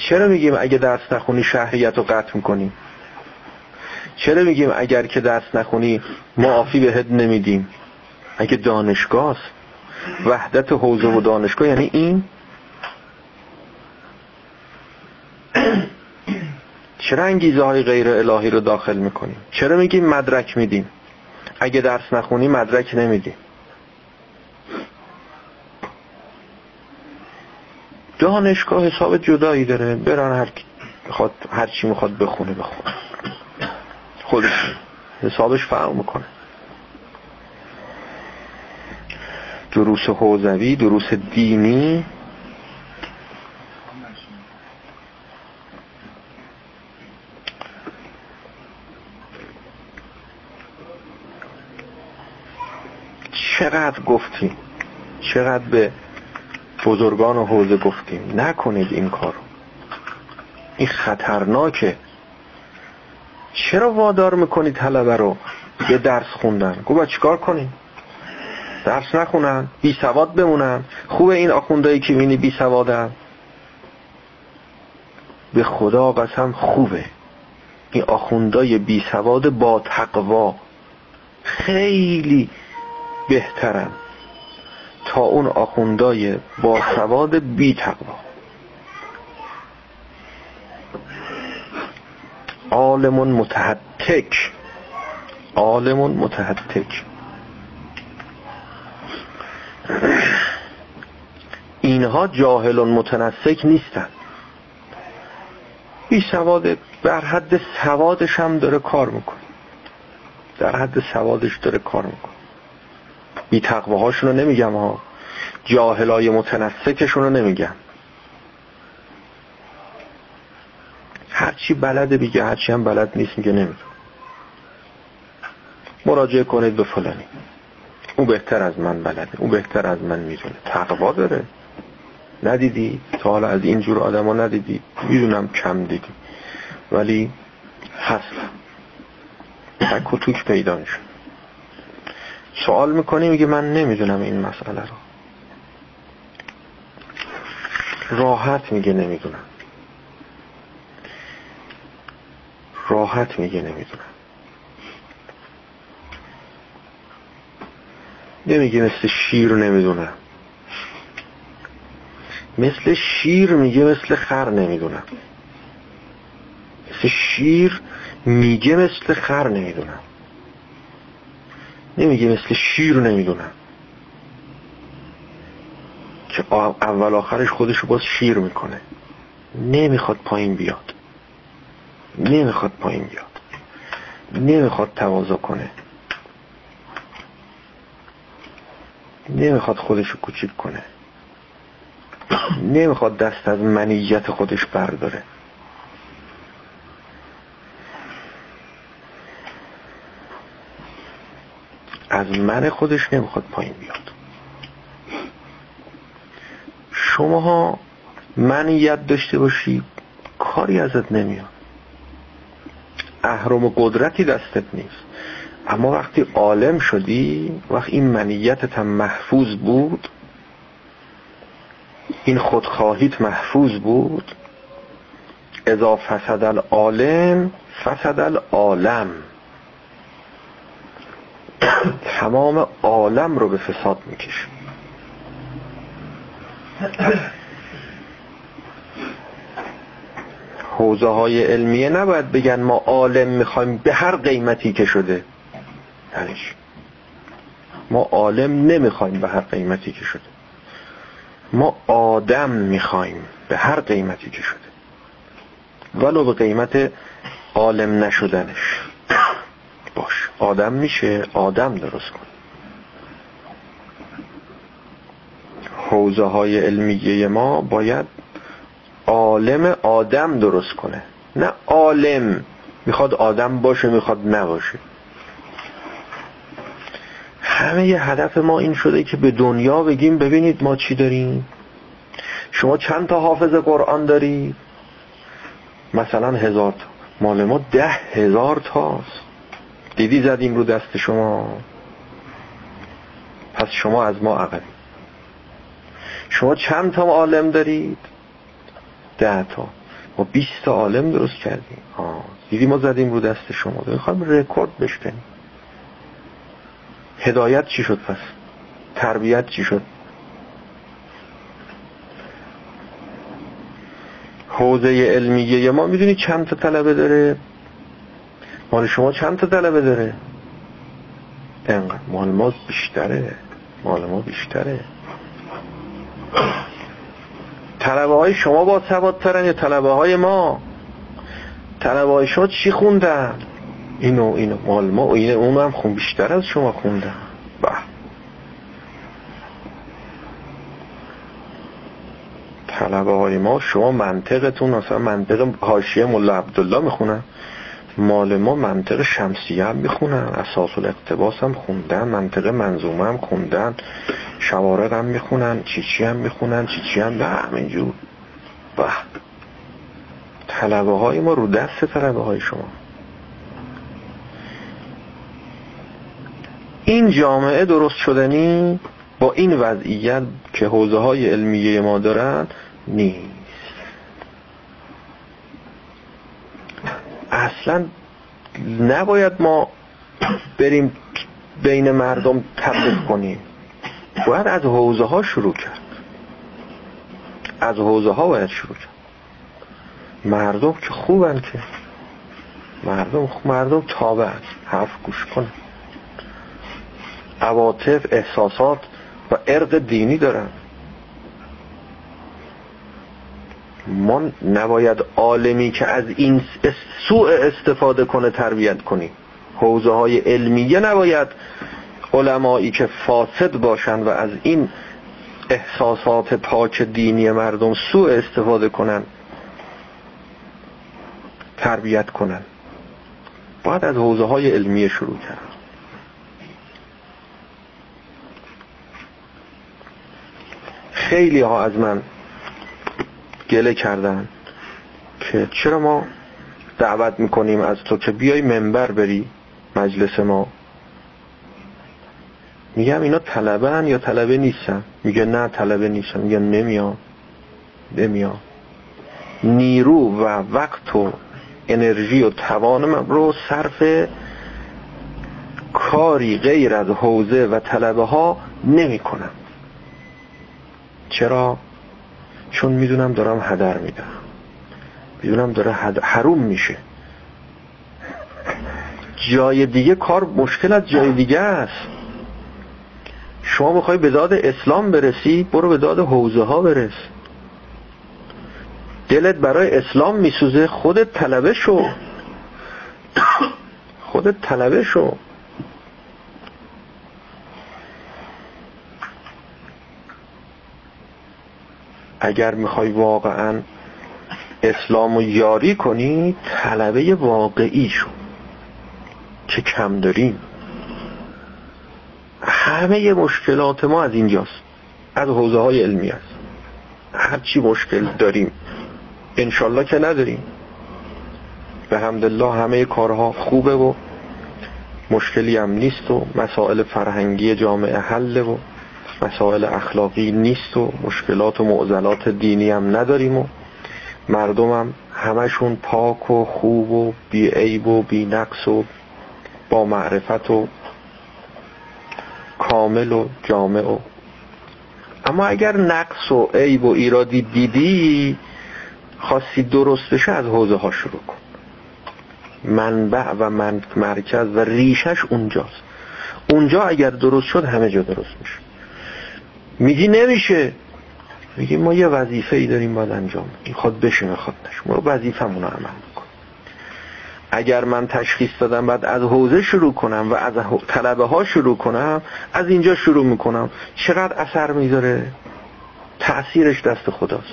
چرا میگیم اگه درس نخونی شهریت رو قطع میکنیم؟ چرا میگیم اگر که درس نخونی معافی بهت نمیدیم؟ اگه دانشگاه است، وحدت حوزه و دانشگاه یعنی این. چرا انگیزه های غیر الهی رو داخل میکنیم؟ چرا میگیم مدرک میدیم؟ اگه درس نخونی مدرک نمیدیم. دانشگاه حساب جدایی داره، بران هر چی میخواد بخونه بخونه. خودش حسابش فرق میکنه. دروس حوزوی، دروس دینی، چقدر گفتیم، چقدر به بزرگان حوزه گفتیم نکنید این کارو، این خطرناکه. چرا وادار میکنید طلبه رو یه درس خوندن؟ گویا چیکار کنید؟ درس نخونن، بی سواد بمونن؟ خوبه این آخوندایی که میبینی بی سوادن، به خدا قسم خوبه این آخوندای بی سواد با تقوا خیلی بهترن تا اون آخوندای با سواد بی تقوا. عالمون متحتک. اینها جاهلون متنسک نیستن، بی سواده، در حد سوادش هم داره کار میکنه، بی تقواهاشون رو نمیگم ها، جاهلای متنسکشون رو نمیگم. هرچی بلده بگه، هرچی هم بلد نیست میگه نمیدونم، مراجعه کنید به فلانی، او بهتر از من بلده، او بهتر از من میدونه. تقوا داره؟ ندیدی؟ تا حالا از اینجور آدم ها ندیدی؟ میدونم کم دیدی ولی هست، تک و توک پیدا میشه. سوال میکنی میگه من نمیدونم این مسئله رو، راحت میگه نمیدونم، نمیگه مثل شیر نمیدونم، مثل شیر میگه مثل خر نمیدونم، نمیگه مثل شیر نمیدونم که اول آخرش خودشو باز شیر میکنه، نمیخواد پایین بیاد، نمیخواد تواضع کنه، نمیخواد خودشو کوچیک کنه، نمیخواد دست از منیت خودش برداره. از من خودش نمیخواد پایین بیاد. شماها منیت داشته باشی کاری ازت نمیاد، اهرم قدرتی دستت نیست، اما وقتی عالم شدی، وقتی این منیتت هم محفوظ بود، این خودخواهیت محفوظ بود، اذا فسد العالم فسد العالم، تمام عالم رو به فساد میکشه. حوزه های علمیه نباید بگن ما عالم میخوایم به هر قیمتی که شده، هرش. ما عالم نمیخوایم به هر قیمتی که شده، ما آدم میخوایم به هر قیمتی که شده، ولو به قیمت عالم نشدنش. باش آدم میشه، آدم درست کن. حوزه های علمیه ما باید عالم آدم درست کنه، نه عالم میخواد آدم باشه میخواد نباشه. همه یه هدف ما این شده که به دنیا بگیم ببینید ما چی داریم، شما چند تا حافظ قرآن داری؟ مثلا 1000 تا، مال ما 10,000 تاست. دیدی زدیم رو دست شما، پس شما از ما عقبید. شما چند تا عالم دارید؟ 10 تا. ما 20 تا عالم درست کردیم. دیدی ما زدیم رو دست شما، میخوایم رکورد بشکنیم. هدایت چی شد پس؟ تربیت چی شد؟ حوزه علمیه ما میدونی چند تا طلبه داره؟ مال شما چند تا طلبه داره؟ انقدر. مال ما بیشتره. طلبه های شما با سوادترن یا طلبه های ما؟ طلبه های شما چی خوندن؟ اینو آلما و اینه اونو هم خون بیشتر از شما خوندم. به طلبه های ما، شما منطقتون اصلا منطق حاشیه ملا عبدالله میخونم، مال ما منطق شمسیه هم میخونم، اساس الاقتباس هم خوندن، منطق منظومه هم خوندن، شوارق هم میخونن، چیچی هم میخونن، چیچی هم به همینجور. به طلبه های ما رو دست طلبه های شما. این جامعه درست شدنی با این وضعیت که حوزه های علمیه ما دارن نیست، اصلا نباید ما بریم بین مردم تبدیل کنیم، باید از حوزه ها شروع کرد، از حوزه ها باید شروع کرد. مردم که خوبن، که مردم تابعن، حرف گوش کنن، عواطف، احساسات و ارق دینی دارن. ما نباید عالمی که از این سوء استفاده کنه تربیت کنیم. حوزه های علمیه نباید علمایی که فاسد باشن و از این احساسات پاک دینی مردم سوء استفاده کنن تربیت کنن. باید از حوزه های علمیه شروع کرد. خیلی ها از من گله کردن که چرا ما دعوت میکنیم از تو که بیای منبر بری مجلس ما. میگم اینا طلبن یا طلبه نیستن؟ میگه نه طلبه نیستن. میگم نمیام. نیرو و وقت و انرژی و توانم رو صرف کاری غیر از حوزه و طلبه ها نمی کنم. چرا؟ چون میدونم دارم هدر میدم، میدونم داره حروم میشه. جای دیگه کار مشکل از جای دیگه است. شما میخوای به داد اسلام برسی، برو به داد حوزه ها برس. دلت برای اسلام میسوزه، خودت طلبه شو. اگر میخوای واقعا اسلامو یاری کنی، طلبه واقعی شو که کم داریم. همه مشکلات ما از اینجاست، از حوزه های علمی است. هرچی مشکل داریم، انشالله که نداریم، به حمدالله همه کارها خوبه و مشکلی هم نیست و مسائل فرهنگی جامعه حله و مسائل اخلاقی نیست و مشکلات و معضلات دینی هم نداریم و مردم هم همشون پاک و خوب و بی عیب و بی نقص و با معرفت و کامل و جامع و. اما اگر نقص و عیب و ایرادی دیدی، خواستی درست بشه، از حوزه ها شروع کن. منبع و مرکز و ریشش اونجاست. اونجا اگر درست شد، همه جا درست میشه. میگی نمیشه، میگی ما یه وظیفه ای داریم باید انجام بدیم، خواد بشه میخواد نشه، ما وظیفمون رو عمل میکنیم. اگر من تشخیص دادم بعد از حوزه شروع کنم و از طلبه ها شروع کنم، از اینجا شروع میکنم، چقدر اثر میذاره، تأثیرش دست خداست.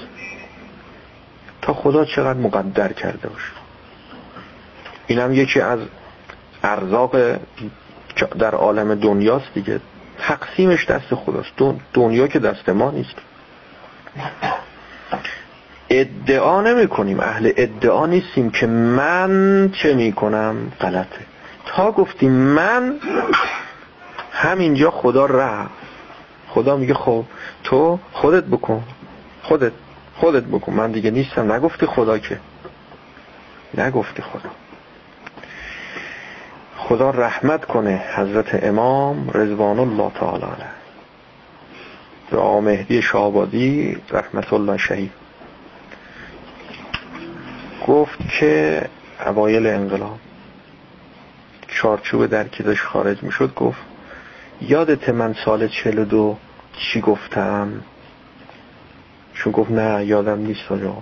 تا خدا چقدر مقدر کرده باشه. اینم یکی از ارزاق در عالم دنیاست دیگه، تقسیمش دست خداست. دنیا که دست ما نیست. ادعا نمی کنیم، اهل ادعا نیستیم که من چه می کنم غلطه. تا گفتیم من، همینجا خدا رفت. خدا میگه خب تو خودت بکن، خودت بکن، من دیگه نیستم. نگفتی خدا. خدا رحمت کنه حضرت امام رضوان الله تعالی علیه و آقا مهدی شاه‌آبادی رحمت الله شهید گفت که اوایل انقلاب چارچوب درکیدش خارج میشد، گفت یادت من سال 42 چی گفتم؟ شون گفت نه یادم نیست. آجا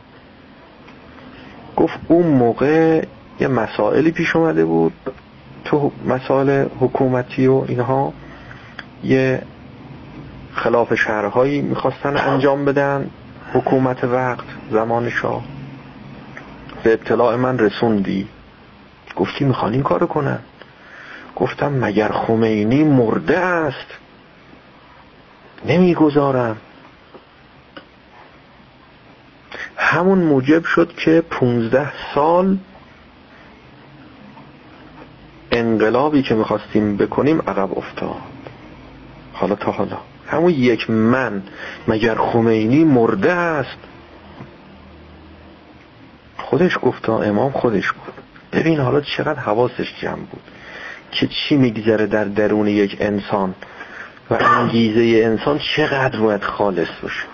گفت اون موقع یه مسائلی پیش اومده بود، تو مسائل حکومتی و اینها یه خلاف شرع‌هایی میخواستن انجام بدن. حکومت وقت زمان شاه به اطلاع من رسوندی، گفتی میخوان این کارو کنن. گفتم مگر خمینی مرده است؟ نمیگذارم. همون موجب شد که 15 سال انقلابی که میخواستیم بکنیم عقب افتاد. حالا تا حالا همون یک من مگر خمینی مرده است، خودش گفت، امام خودش بود. ببین حالا چقدر حواسش جمع بود که چی میگذره در درون یک انسان و انگیزه انسان چقدر باید خالص باشه.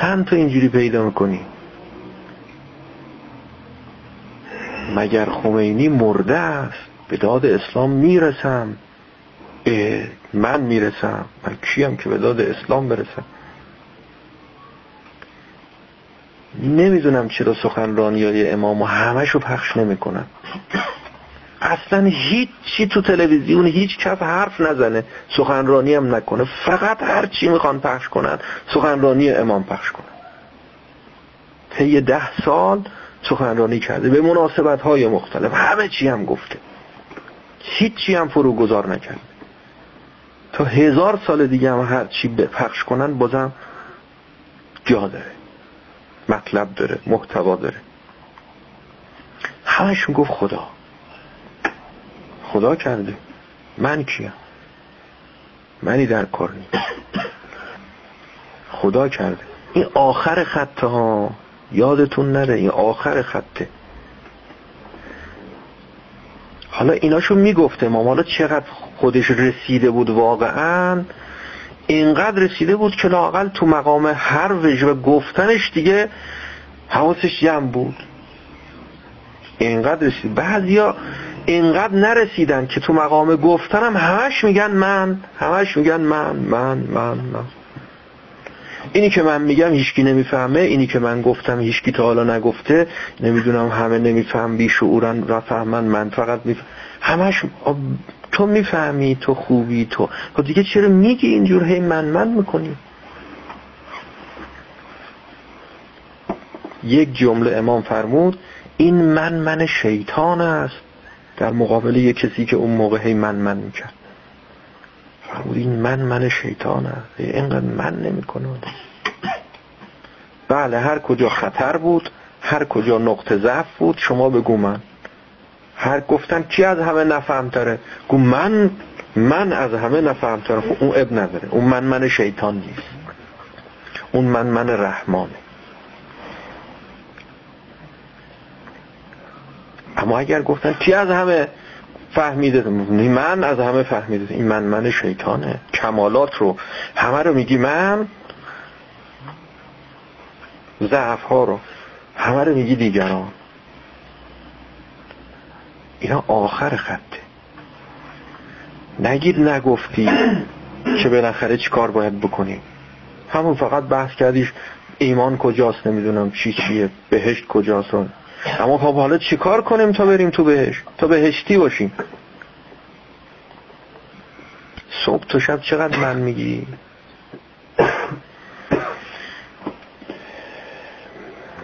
چند تا اینجوری پیدا میکنی؟ مگر خمینی مرده است، به داد اسلام میرسم. من میرسم؟ من کیم که به داد اسلام برسم؟ نمیدونم چرا سخنرانی های امامو همشو پخش نمیکنن. اصلا هیچی تو تلویزیون هیچ کس حرف نزنه، سخنرانی هم نکنه، فقط هر چی میخوان پخش کنن سخنرانی امام پخش کنن. طی 10 سال سخنرانی کرده به مناسبت های مختلف، همه چی هم گفته، هیچی هم فرو گذار نکرده. تا 1000 سال دیگه هم هر چی پخش کنن بازم جا داره، مطلب داره، محتوا داره. همشون گفت خدا کرده، من کیم؟ منی در کار نیست، خدا کرده. این آخر خطه ها، یادتون نره، این آخر خطه. حالا ایناشو میگفته امام. حالا چقدر خودش رسیده بود واقعا؟ اینقدر رسیده بود که لااقل تو مقام هر وجه و گفتنش دیگه حواسش جمع بود. اینقدر رسید. بعضیا اینقدر نرسیدن که تو مقام گفتنم همش میگن من، همش میگن من. اینی که من میگم هیچکی نمیفهمه، اینی که من گفتم هیچکی تا حالا نگفته، نمیدونم همه نمیفهم، بیشعورن، رفهمن، من فقط میفهم. همش تو میفهمی، تو خوبی، تو دیگه چرا میگی اینجور هی من میکنی؟ یک جمله امام فرمود این من شیطان است، در مقابل یک کسی که اون موقع هی من میکرد. فرمود این من شیطان است، اینقدر من نمیکنه. بله هر کجا خطر بود، هر کجا نقطه ضعف بود، شما بگو من. هر گفتن کی از همه نفهمتره؟ گو من از همه نفهمتره. اون اب نداره، اون من شیطان نیست، اون من رحمانه. اما اگر گفتن کی از همه فهمیده، من از همه فهمیده، این من شیطانه. کمالات رو همه رو میگی من، ضعف ها رو همه رو میگی دیگران. اینا آخر خطه. نگید نگفتی که بالاخره چی کار باید بکنی. همون فقط بحث کردیش ایمان کجاست، نمیدونم چیه، بهشت کجاست. اما خب حالا چی کار کنیم تا بریم تو بهشت، تا بهشتی باشیم؟ صبح تا شب چقدر من میگی؟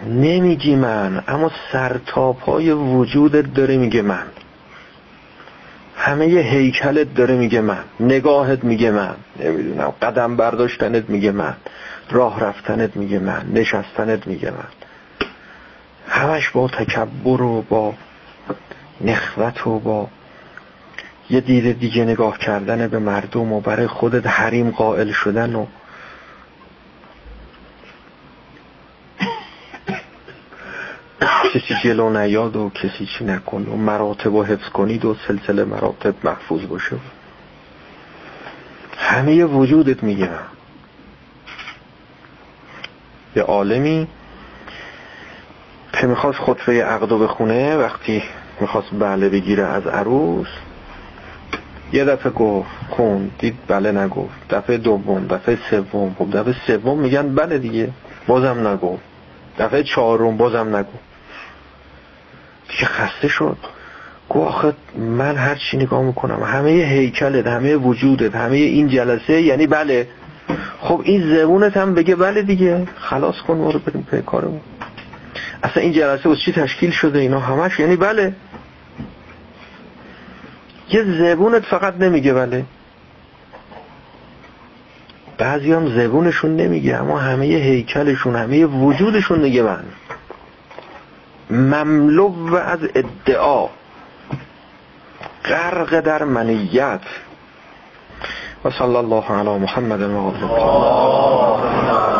نمیگی من، اما سرتاپای وجودت داره میگه من، همه یه هیکلت داره میگه من، نگاهت میگه من، نمیدونم قدم برداشتنت میگه من، راه رفتنت میگه من، نشستنت میگه من. همش با تکبر و با نخوت و با یه دید دیگه نگاه کردن به مردم و برای خودت حریم قائل شدن. و کسی جلو نیاد و کسی چی نکن و مراتب رو حفظ کنید و سلسله مراتب محفوظ باشه. همه وجودت میگه من. یه عالمی که میخواست خطبه عقد بخونه، وقتی میخواست بله بگیره از عروس، یه دفعه گفت، خون دید بله نگفت، دفعه دوم، دفعه سوم. خب دفعه سوم میگن بله دیگه، بازم نگفت. دفعه چهارم بازم نگفت. دیگه خسته شد. گوه من هر چی نگاه میکنم همه هیکلت، همه وجودت، همه این جلسه، یعنی بله. خب این زبونت هم بگه بله دیگه، خلاص کن ما رو بریم پی کارمون. اصلا این جلسه واسه چی تشکیل شده اینا همش؟ یعنی بله. یه زبونت فقط نمیگه بله، بعضی هم زبونشون نمیگه اما همه هیکلشون، همه وجودشون میگه من. مملو از ادعا، غرق در منیت. و صلی الله علی محمد و آله.